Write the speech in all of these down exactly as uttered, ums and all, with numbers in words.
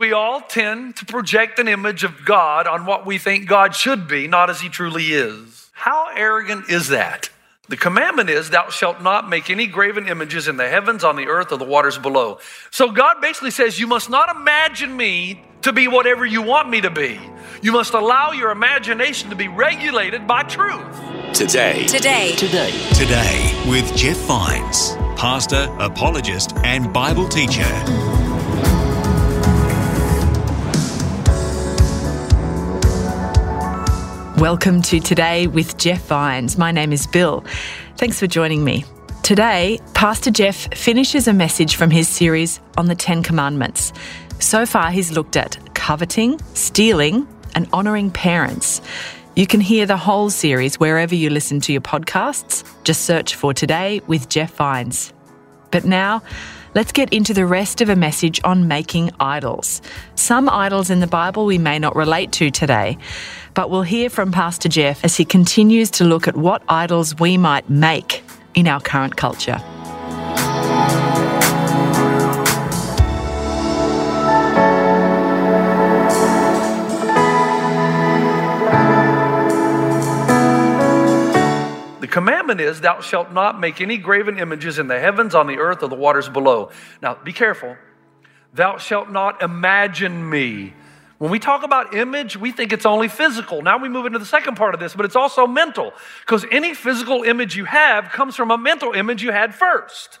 We all tend to project an image of God on what we think God should be, not as he truly is. How arrogant is that? The commandment is, thou shalt not make any graven images in the heavens, on the earth, or the waters below. So God basically says, you must not imagine me to be whatever you want me to be. You must allow your imagination to be regulated by truth. Today. Today. Today. Today with Jeff Vines, pastor, apologist, and Bible teacher. Welcome to Today with Jeff Vines. My name is Bill. Thanks for joining me. Today, Pastor Jeff finishes a message from his series on the Ten Commandments. So far, he's looked at coveting, stealing, and honouring parents. You can hear the whole series wherever you listen to your podcasts. Just search for Today with Jeff Vines. But now, let's get into the rest of a message on making idols. Some idols in the Bible we may not relate to today, but we'll hear from Pastor Jeff as he continues to look at what idols we might make in our current culture. The commandment is, thou shalt not make any graven images in the heavens, on the earth, or the waters below. Now, be careful. Thou shalt not imagine me. When we talk about image, we think it's only physical. Now we move into the second part of this, but it's also mental, because any physical image you have comes from a mental image you had first.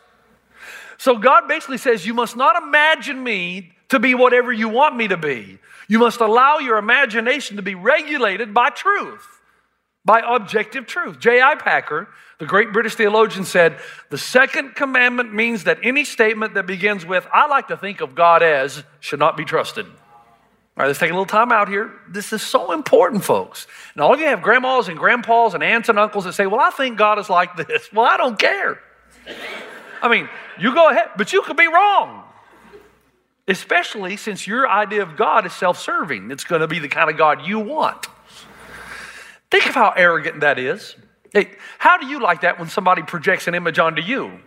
So God basically says, you must not imagine me to be whatever you want me to be. You must allow your imagination to be regulated by truth. By objective truth. J I. Packer, the great British theologian, said, the second commandment means that any statement that begins with, I like to think of God as, should not be trusted. All right, let's take a little time out here. This is so important, folks. And all of you have grandmas and grandpas and aunts and uncles that say, well, I think God is like this. Well, I don't care. I mean, you go ahead, but you could be wrong. Especially since your idea of God is self-serving. It's going to be the kind of God you want. Think of how arrogant that is. Hey, how do you like that when somebody projects an image onto you?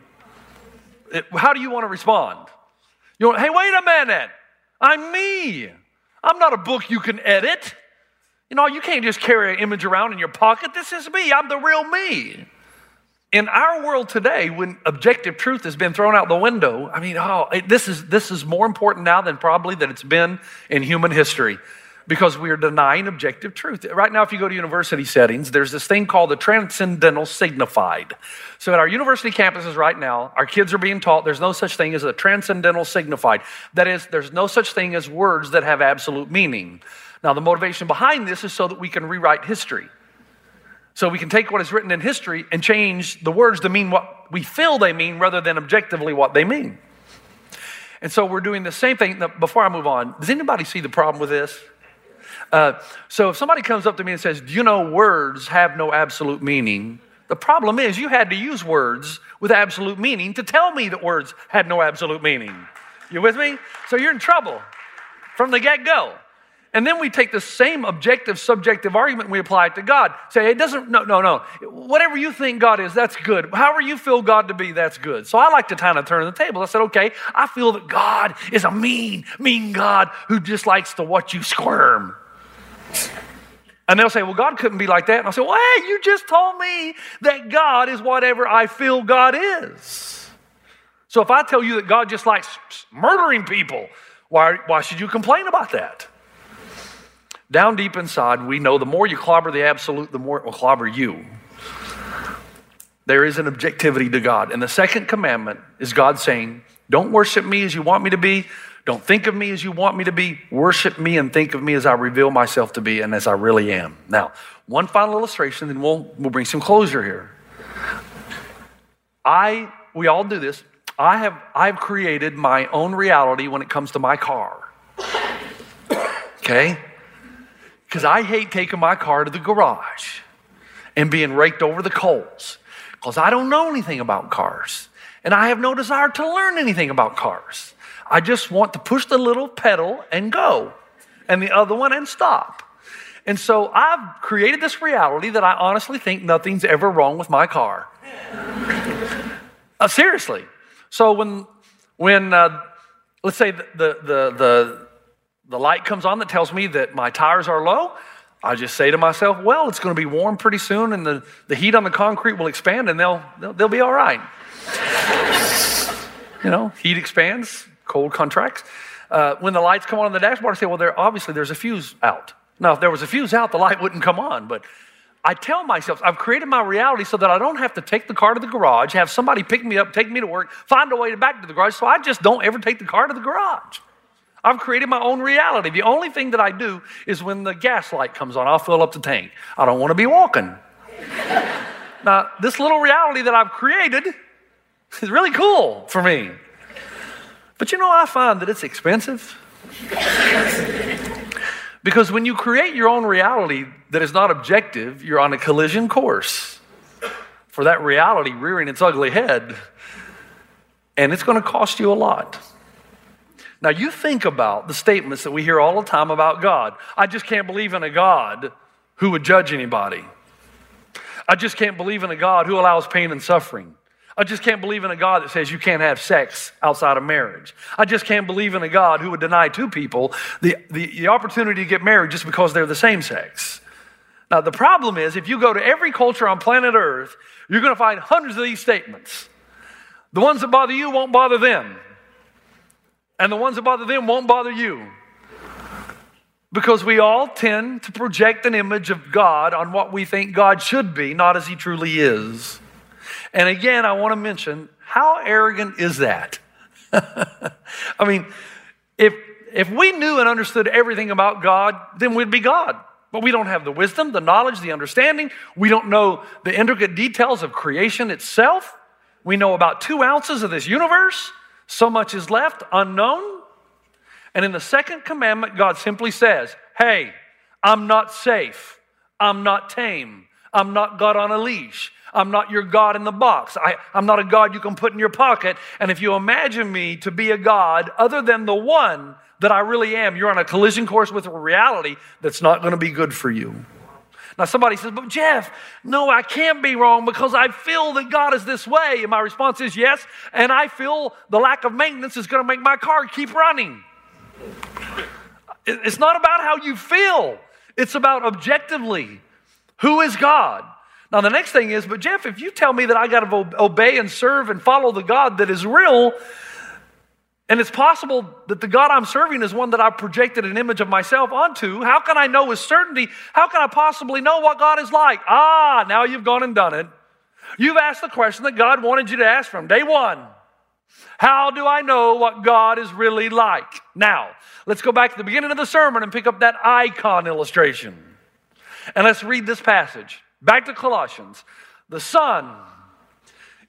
It, how do you want to respond? You want, hey, wait a minute. I'm me. I'm not a book you can edit. You know, you can't just carry an image around in your pocket. This is me. I'm the real me. In our world today, when objective truth has been thrown out the window, I mean, oh, it, this is this is more important now than probably that it's been in human history. Because we are denying objective truth. Right now, if you go to university settings, there's this thing called the transcendental signified. So at our university campuses right now, our kids are being taught there's no such thing as a transcendental signified. That is, there's no such thing as words that have absolute meaning. Now, the motivation behind this is so that we can rewrite history. So we can take what is written in history and change the words to mean what we feel they mean rather than objectively what they mean. And so we're doing the same thing. Now, before I move on, does anybody see the problem with this? Uh, so if somebody comes up to me and says, do you know words have no absolute meaning? The problem is you had to use words with absolute meaning to tell me that words had no absolute meaning. You with me? So you're in trouble from the get-go. And then we take the same objective, subjective argument and we apply it to God. Say, it doesn't, no, no, no. Whatever you think God is, that's good. However you feel God to be, that's good. So I like to kind of turn the table. I said, okay, I feel that God is a mean, mean God who just likes to watch you squirm. And they'll say, well, God couldn't be like that. And I'll say, well, hey, you just told me that God is whatever I feel God is. So if I tell you that God just likes murdering people, why, why should you complain about that? Down deep inside, we know the more you clobber the absolute, the more it will clobber you. There is an objectivity to God. And the second commandment is God saying, don't worship me as you want me to be. Don't think of me as you want me to be. Worship me and think of me as I reveal myself to be and as I really am. Now, one final illustration, then we'll we'll bring some closure here. I, we all do this. I have I've created my own reality when it comes to my car. okay? Because I hate taking my car to the garage and being raked over the coals because I don't know anything about cars and I have no desire to learn anything about cars. I just want to push the little pedal and go and the other one and stop. And so I've created this reality that I honestly think nothing's ever wrong with my car. uh, seriously. So when, when uh, let's say the, the, the, the, the light comes on that tells me that my tires are low, I just say to myself, well, it's going to be warm pretty soon and the, the heat on the concrete will expand and they'll, they'll, they'll be all right. You know, heat expands, cold contracts. Uh, when the lights come on on the dashboard, I say, well, there obviously there's a fuse out. Now, if there was a fuse out, the light wouldn't come on. But I tell myself, I've created my reality so that I don't have to take the car to the garage, have somebody pick me up, take me to work, find a way back to the garage, so I just don't ever take the car to the garage. I've created my own reality. The only thing that I do is when the gas light comes on, I'll fill up the tank. I don't want to be walking. Now, this little reality that I've created is really cool for me. But you know, I find that it's expensive. Because when you create your own reality that is not objective, you're on a collision course for that reality rearing its ugly head, and it's going to cost you a lot. Now, you think about the statements that we hear all the time about God. I just can't believe in a God who would judge anybody. I just can't believe in a God who allows pain and suffering. I just can't believe in a God that says you can't have sex outside of marriage. I just can't believe in a God who would deny two people the, the, the opportunity to get married just because they're the same sex. Now, the problem is if you go to every culture on planet Earth, you're going to find hundreds of these statements. The ones that bother you won't bother them. And the ones that bother them won't bother you. Because we all tend to project an image of God on what we think God should be, not as he truly is. And again, I want to mention, how arrogant is that? I mean, if if we knew and understood everything about God, then we'd be God. But we don't have the wisdom, the knowledge, the understanding. We don't know the intricate details of creation itself. We know about two ounces of this universe. So much is left unknown. And in the second commandment, God simply says, hey, I'm not safe. I'm not tame. I'm not God on a leash. I'm not your God in the box. I, I'm not a God you can put in your pocket. And if you imagine me to be a God other than the one that I really am, you're on a collision course with a reality that's not going to be good for you. Now, somebody says, but Jeff, no, I can't be wrong because I feel that God is this way. And my response is yes, and I feel the lack of maintenance is going to make my car keep running. It's not about how you feel. It's about objectively, who is God? Now, the next thing is, but Jeff, if you tell me that I got to obey and serve and follow the God that is real, and it's possible that the God I'm serving is one that I projected an image of myself onto, how can I know with certainty? How can I possibly know what God is like? Ah, now you've gone and done it. You've asked the question that God wanted you to ask from day one. How do I know what God is really like? Now, let's go back to the beginning of the sermon and pick up that icon illustration. And let's read this passage. Back to Colossians. The Son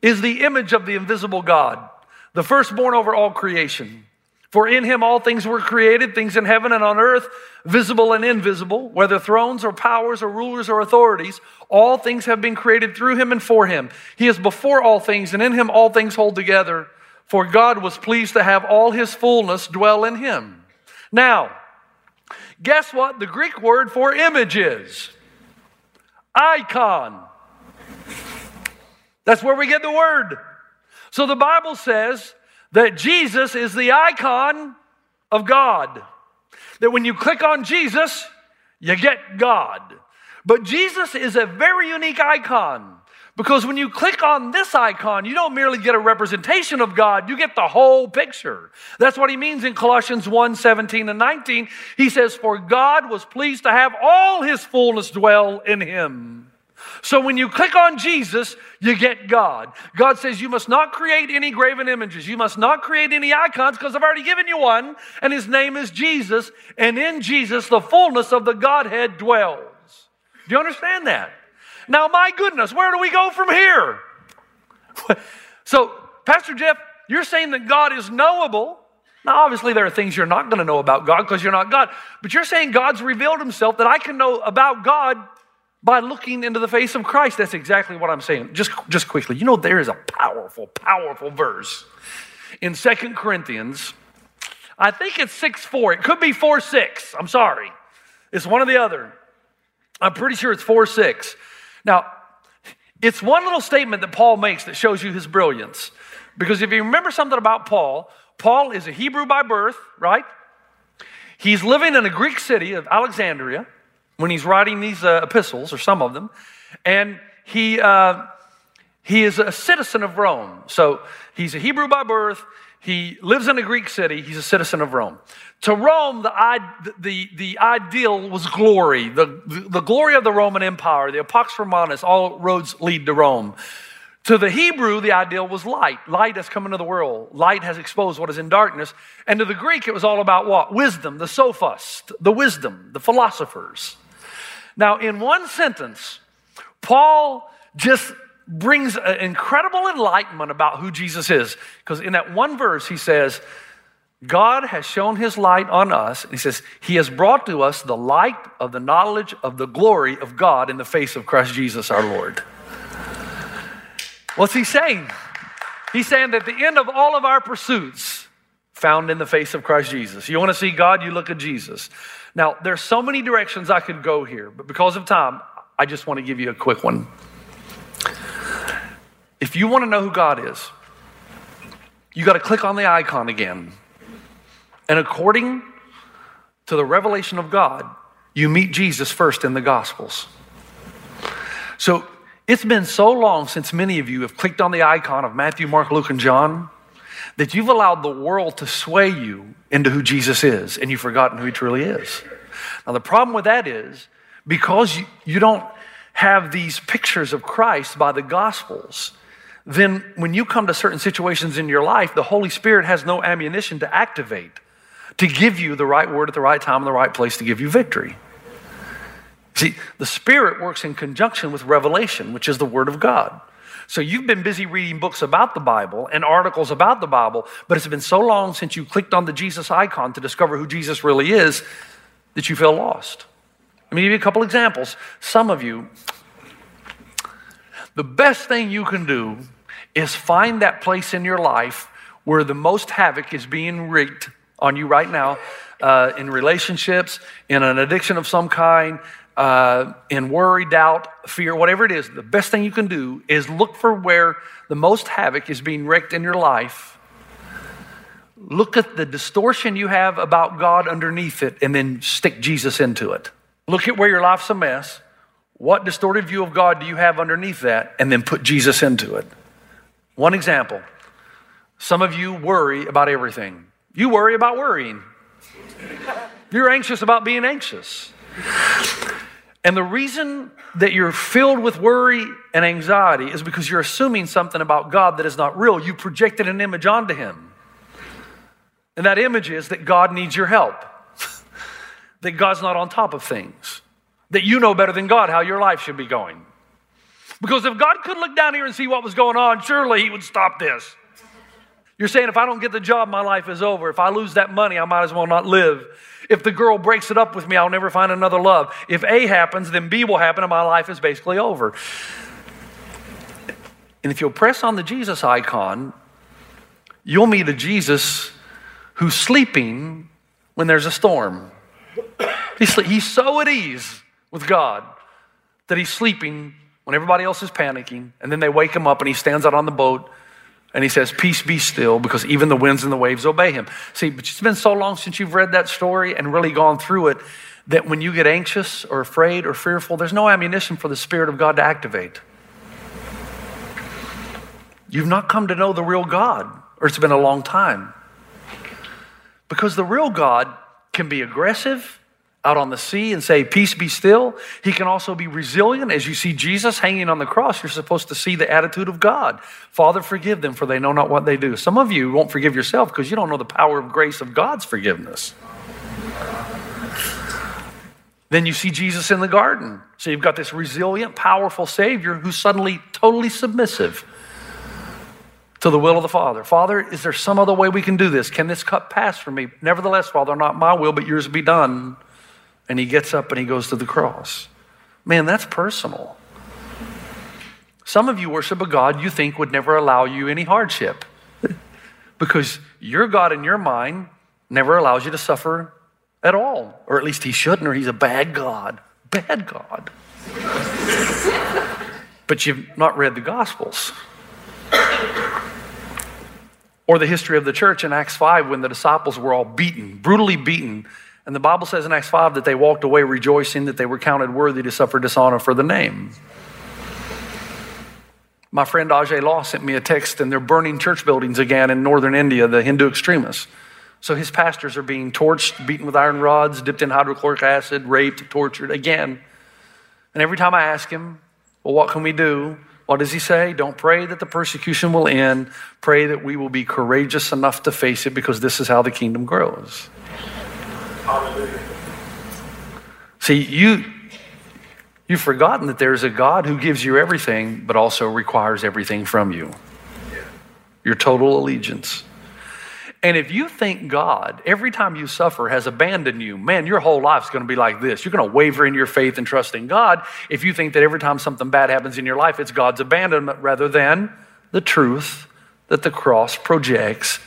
is the image of the invisible God, the firstborn over all creation. For in him all things were created, things in heaven and on earth, visible and invisible, whether thrones or powers or rulers or authorities, all things have been created through him and for him. He is before all things, and in him all things hold together. For God was pleased to have all his fullness dwell in him. Now, guess what the Greek word for image is? Icon. That's where we get the word. So the Bible says that Jesus is the icon of God. That when you click on Jesus, you get God. But Jesus is a very unique icon because when you click on this icon, you don't merely get a representation of God, you get the whole picture. That's what he means in Colossians one, seventeen and nineteen. He says, for God was pleased to have all his fullness dwell in him. So when you click on Jesus, you get God. God says you must not create any graven images. You must not create any icons because I've already given you one, and his name is Jesus, and in Jesus, the fullness of the Godhead dwells. Do you understand that? Now, my goodness, where do we go from here? So, Pastor Jeff, you're saying that God is knowable, Now, obviously, there are things you're not going to know about God because you're not God. But you're saying God's revealed himself, that I can know about God by looking into the face of Christ. That's exactly what I'm saying. Just, just quickly, you know, there is a powerful, powerful verse in Second Corinthians. I think it's six four. It could be four six. I'm sorry. It's one or the other. I'm pretty sure it's four six. Now, it's one little statement that Paul makes that shows you his brilliance. Because if you remember something about Paul, Paul is a Hebrew by birth, right? He's living in a Greek city of Alexandria when he's writing these uh, epistles, or some of them. And he, uh, he is a citizen of Rome. So he's a Hebrew by birth. He lives in a Greek city. He's a citizen of Rome. To Rome, the, the, the ideal was glory, the, the, the glory of the Roman Empire, the Pax Romana, all roads lead to Rome. To the Hebrew, the ideal was light. Light has come into the world. Light has exposed what is in darkness. And to the Greek, it was all about what? Wisdom, the sophist, the wisdom, the philosophers. Now, in one sentence, Paul just brings an incredible enlightenment about who Jesus is. Because in that one verse, he says, God has shown his light on us. And he says, he has brought to us the light of the knowledge of the glory of God in the face of Christ Jesus our Lord. What's he saying? He's saying that the end of all of our pursuits found in the face of Christ Jesus. You want to see God, you look at Jesus. Now, there's so many directions I could go here, but because of time, I just want to give you a quick one. If you want to know who God is, you got to click on the icon again. And according to the revelation of God, you meet Jesus first in the Gospels. So it's been so long since many of you have clicked on the icon of Matthew, Mark, Luke, and John that you've allowed the world to sway you into who Jesus is, and you've forgotten who he truly is. Now, the problem with that is because you, you don't have these pictures of Christ by the Gospels, then when you come to certain situations in your life, the Holy Spirit has no ammunition to activate, to give you the right word at the right time and the right place to give you victory. See, the Spirit works in conjunction with revelation, which is the Word of God. So you've been busy reading books about the Bible and articles about the Bible, but it's been so long since you clicked on the Jesus icon to discover who Jesus really is that you feel lost. Let me give you a couple examples. Some of you, the best thing you can do is find that place in your life where the most havoc is being wreaked on you right now, uh, in relationships, in an addiction of some kind, Uh, in worry, doubt, fear, whatever it is. The best thing you can do is look for where the most havoc is being wreaked in your life. Look at the distortion you have about God underneath it and then stick Jesus into it. Look at where your life's a mess. What distorted view of God do you have underneath that? And then put Jesus into it. One example, some of you worry about everything. You worry about worrying. You're anxious about being anxious. And the reason that you're filled with worry and anxiety is because you're assuming something about God that is not real. You projected an image onto him. And that image is that God needs your help, that God's not on top of things, that you know better than God how your life should be going. Because if God could look down here and see what was going on, surely he would stop this. You're saying, if I don't get the job, my life is over. If I lose that money, I might as well not live. If the girl breaks it up with me, I'll never find another love. If A happens, then B will happen, and my life is basically over. And if you'll press on the Jesus icon, you'll meet a Jesus who's sleeping when there's a storm. He's, he's so at ease with God that he's sleeping when everybody else is panicking, and then they wake him up, and he stands out on the boat, and he says, peace be still, because even the winds and the waves obey him. See, but it's been so long since you've read that story and really gone through it that when you get anxious or afraid or fearful, there's no ammunition for the Spirit of God to activate. You've not come to know the real God, or it's been a long time. Because the real God can be aggressive out on the sea and say, peace be still. He can also be resilient. As you see Jesus hanging on the cross, you're supposed to see the attitude of God. Father, forgive them, for they know not what they do. Some of you won't forgive yourself because you don't know the power of grace of God's forgiveness. Then you see Jesus in the garden. So you've got this resilient, powerful Savior who's suddenly totally submissive to the will of the Father. Father, is there some other way we can do this? Can this cup pass from me? Nevertheless, Father, not my will, but yours be done. And he gets up and he goes to the cross. Man, that's personal. Some of you worship a God you think would never allow you any hardship because your God in your mind never allows you to suffer at all, or at least he shouldn't, or he's a bad God. Bad God. But you've not read the Gospels or the history of the church in Acts five when the disciples were all beaten, brutally beaten. And the Bible says in Acts five that they walked away rejoicing that they were counted worthy to suffer dishonor for the name. My friend Ajay Law sent me a text, and they're burning church buildings again in northern India, the Hindu extremists. So his pastors are being torched, beaten with iron rods, dipped in hydrochloric acid, raped, tortured again. And every time I ask him, well, what can we do? What does he say? Don't pray that the persecution will end. Pray that we will be courageous enough to face it, because this is how the kingdom grows. Hallelujah. See, you, you've forgotten that there's a God who gives you everything, but also requires everything from you. Your total allegiance. And if you think God, every time you suffer, has abandoned you, man, your whole life's going to be like this. You're going to waver in your faith and trust in God if you think that every time something bad happens in your life, it's God's abandonment, rather than the truth that the cross projects,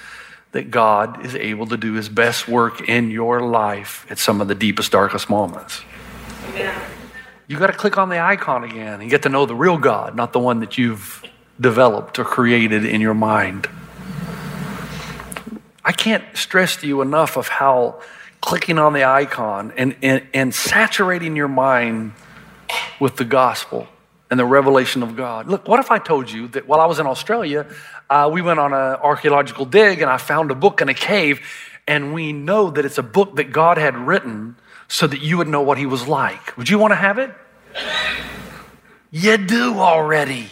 that God is able to do his best work in your life at some of the deepest, darkest moments. Amen. You got to click on the icon again and get to know the real God, not the one that you've developed or created in your mind. I can't stress to you enough of how clicking on the icon and, and, and saturating your mind with the gospel and the revelation of God. Look, what if I told you that while I was in Australia, uh, we went on an archaeological dig and I found a book in a cave, and we know that it's a book that God had written so that you would know what he was like. Would you want to have it? You do already.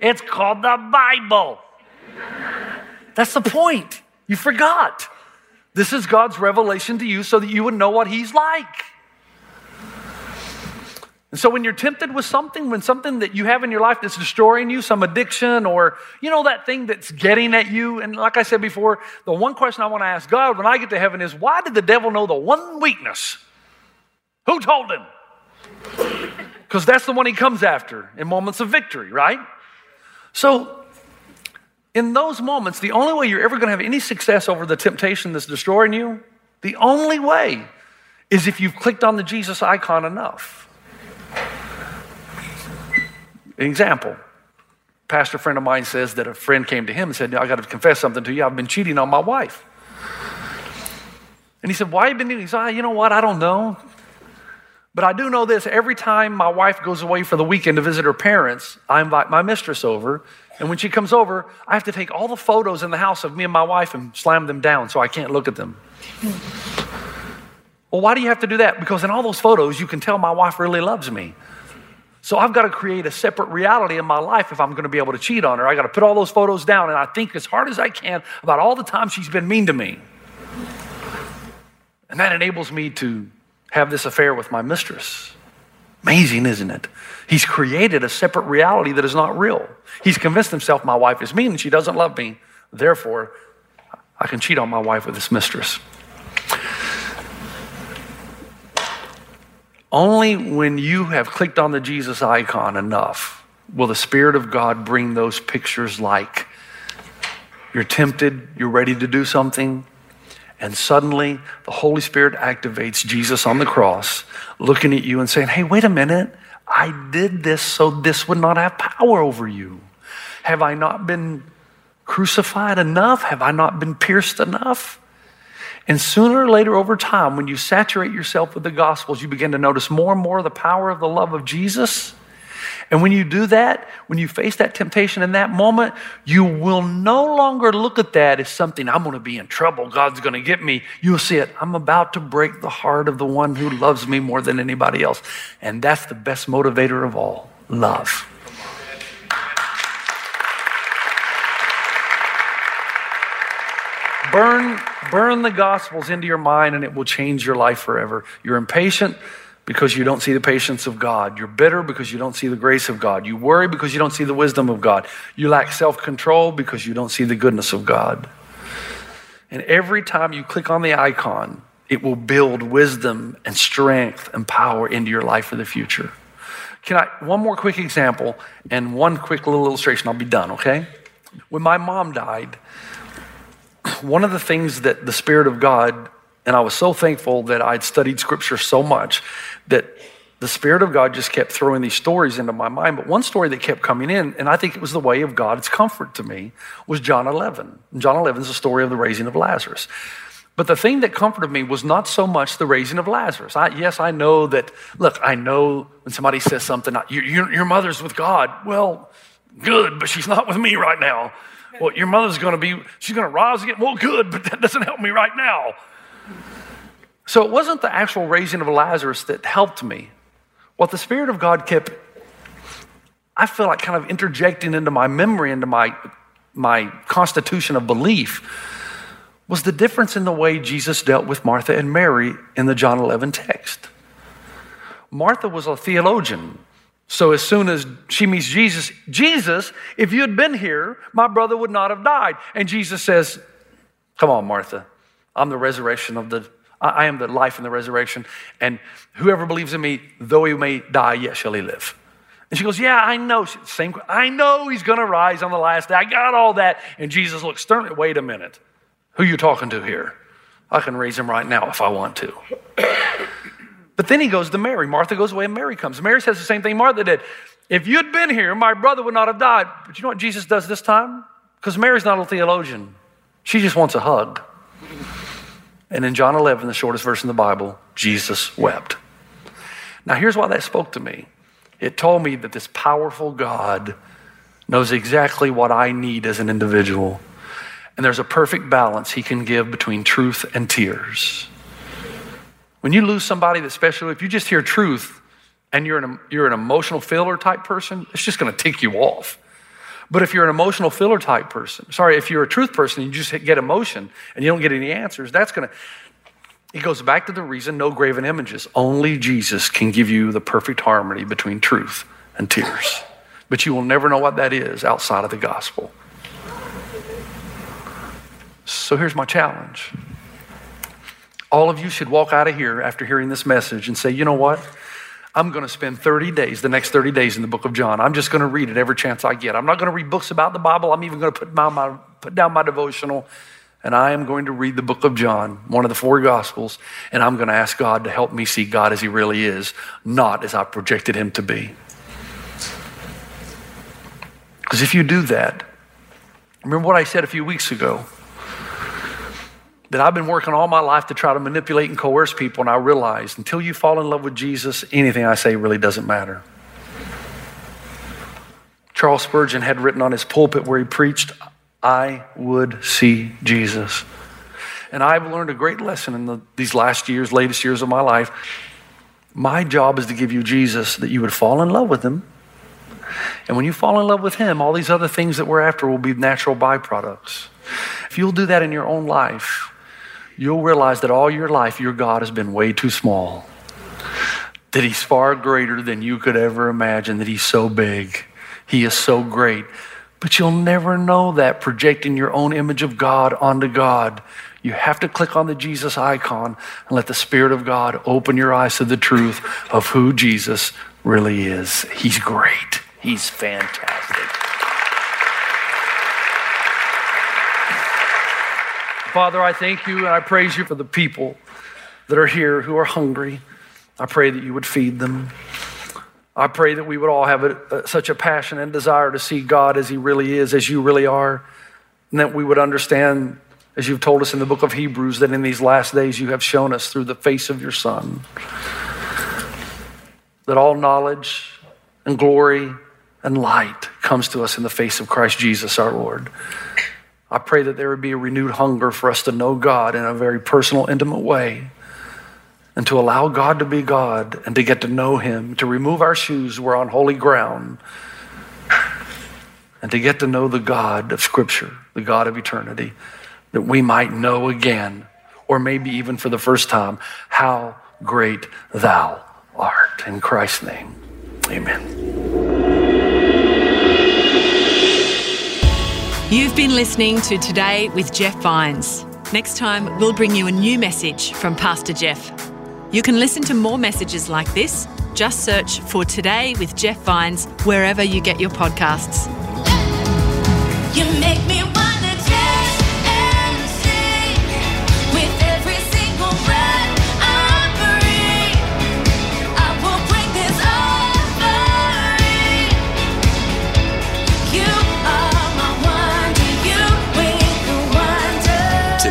It's called the Bible. That's the point. You forgot. This is God's revelation to you so that you would know what he's like. And so when you're tempted with something, when something that you have in your life that's destroying you, some addiction or, you know, that thing that's getting at you. And like I said before, the one question I want to ask God when I get to heaven is, why did the devil know the one weakness? Who told him? Because that's the one he comes after in moments of victory, right? So in those moments, the only way you're ever going to have any success over the temptation that's destroying you, the only way is if you've clicked on the Jesus icon enough. An example, a pastor friend of mine says that a friend came to him and said, I got to confess something to you. I've been cheating on my wife. And he said, why have you been doing this? He said, ah, you know what? I don't know. But I do know this. Every time my wife goes away for the weekend to visit her parents, I invite my mistress over. And when she comes over, I have to take all the photos in the house of me and my wife and slam them down so I can't look at them. Well, why do you have to do that? Because in all those photos, you can tell my wife really loves me. So I've got to create a separate reality in my life if I'm going to be able to cheat on her. I got to put all those photos down, and I think as hard as I can about all the time she's been mean to me. And that enables me to have this affair with my mistress. Amazing, isn't it? He's created a separate reality that is not real. He's convinced himself my wife is mean and she doesn't love me. Therefore, I can cheat on my wife with this mistress. Only when you have clicked on the Jesus icon enough will the Spirit of God bring those pictures like you're tempted, you're ready to do something, and suddenly the Holy Spirit activates Jesus on the cross, looking at you and saying, hey, wait a minute. I did this so this would not have power over you. Have I not been crucified enough? Have I not been pierced enough? And sooner or later over time, when you saturate yourself with the Gospels, you begin to notice more and more the power of the love of Jesus. And when you do that, when you face that temptation in that moment, you will no longer look at that as something, I'm going to be in trouble, God's going to get me. You'll see it, I'm about to break the heart of the one who loves me more than anybody else. And that's the best motivator of all, love. Burn, burn the Gospels into your mind and it will change your life forever. You're impatient. because you don't see the patience of God. You're bitter because you don't see the grace of God. You worry because you don't see the wisdom of God. You lack self-control because you don't see the goodness of God. And every time you click on the icon, it will build wisdom and strength and power into your life for the future. Can I, one more quick example and one quick little illustration, I'll be done, okay? When my mom died, one of the things that the Spirit of God, and I was so thankful that I'd studied Scripture so much that the Spirit of God just kept throwing these stories into my mind. But one story that kept coming in, and I think it was the way of God's comfort to me, was John eleven. And John eleven is the story of the raising of Lazarus. But the thing that comforted me was not so much the raising of Lazarus. I, yes, I know that, look, I know when somebody says something, your, your, your mother's with God. Well, good, but she's not with me right now. Well, your mother's going to be, she's going to rise again. Well, good, but that doesn't help me right now. So it wasn't the actual raising of Lazarus that helped me. What the Spirit of God kept, I feel like kind of interjecting into my memory, into my, my constitution of belief, was the difference in the way Jesus dealt with Martha and Mary in the John eleven text. Martha was a theologian. So as soon as she meets Jesus, Jesus, if you had been here, my brother would not have died. And Jesus says, come on, Martha, I'm the resurrection of the, I am the life and the resurrection. And whoever believes in me, though he may die, yet shall he live. And she goes, yeah, I know. Same, I know he's going to rise on the last day. I got all that. And Jesus looks sternly, wait a minute. Who are you talking to here? I can raise him right now if I want to. But then he goes to Mary. Martha goes away and Mary comes. Mary says the same thing Martha did. If you'd been here, my brother would not have died. But you know what Jesus does this time? Because Mary's not a theologian. She just wants a hug. And in John eleven, the shortest verse in the Bible, Jesus wept. Now here's why that spoke to me. It told me that this powerful God knows exactly what I need as an individual. And there's a perfect balance he can give between truth and tears. When you lose somebody that's special, if you just hear truth and you're an, you're an emotional filler type person, it's just gonna tick you off. But if you're an emotional filler type person, sorry, if you're a truth person and you just get emotion and you don't get any answers, that's gonna, it goes back to the reason no graven images. Only Jesus can give you the perfect harmony between truth and tears. But you will never know what that is outside of the gospel. So here's my challenge. All of you should walk out of here after hearing this message and say, you know what? I'm going to spend thirty days, the next thirty days in the book of John. I'm just going to read it every chance I get. I'm not going to read books about the Bible. I'm even going to put, my, my, put down my devotional, and I am going to read the book of John, one of the four gospels, and I'm going to ask God to help me see God as he really is, not as I projected him to be. Because if you do that, remember what I said a few weeks ago, that I've been working all my life to try to manipulate and coerce people, and I realized until you fall in love with Jesus, anything I say really doesn't matter. Charles Spurgeon had written on his pulpit where he preached, I would see Jesus. And I've learned a great lesson in the, these last years, latest years of my life. My job is to give you Jesus, that you would fall in love with him. And when you fall in love with him, all these other things that we're after will be natural byproducts. If you'll do that in your own life, you'll realize that all your life, your God has been way too small, that he's far greater than you could ever imagine, that he's so big, he is so great. But you'll never know that projecting your own image of God onto God. You have to click on the Jesus icon and let the Spirit of God open your eyes to the truth of who Jesus really is. He's great. He's fantastic. Father, I thank you and I praise you for the people that are here who are hungry. I pray that you would feed them. I pray that we would all have a, a, such a passion and desire to see God as he really is, as you really are, and that we would understand, as you've told us in the book of Hebrews, that in these last days you have shown us through the face of your Son, that all knowledge and glory and light comes to us in the face of Christ Jesus our Lord. I pray that there would be a renewed hunger for us to know God in a very personal, intimate way, and to allow God to be God and to get to know him, to remove our shoes, we're on holy ground, and to get to know the God of Scripture, the God of eternity, that we might know again, or maybe even for the first time, how great thou art. In Christ's name, amen. You've been listening to Today with Jeff Vines. Next time, we'll bring you a new message from Pastor Jeff. You can listen to more messages like this. Just search for Today with Jeff Vines wherever you get your podcasts. You make me wanna dance and sing with every single breath I breathe. I will break this offering. You are my wonder. You with the wonder.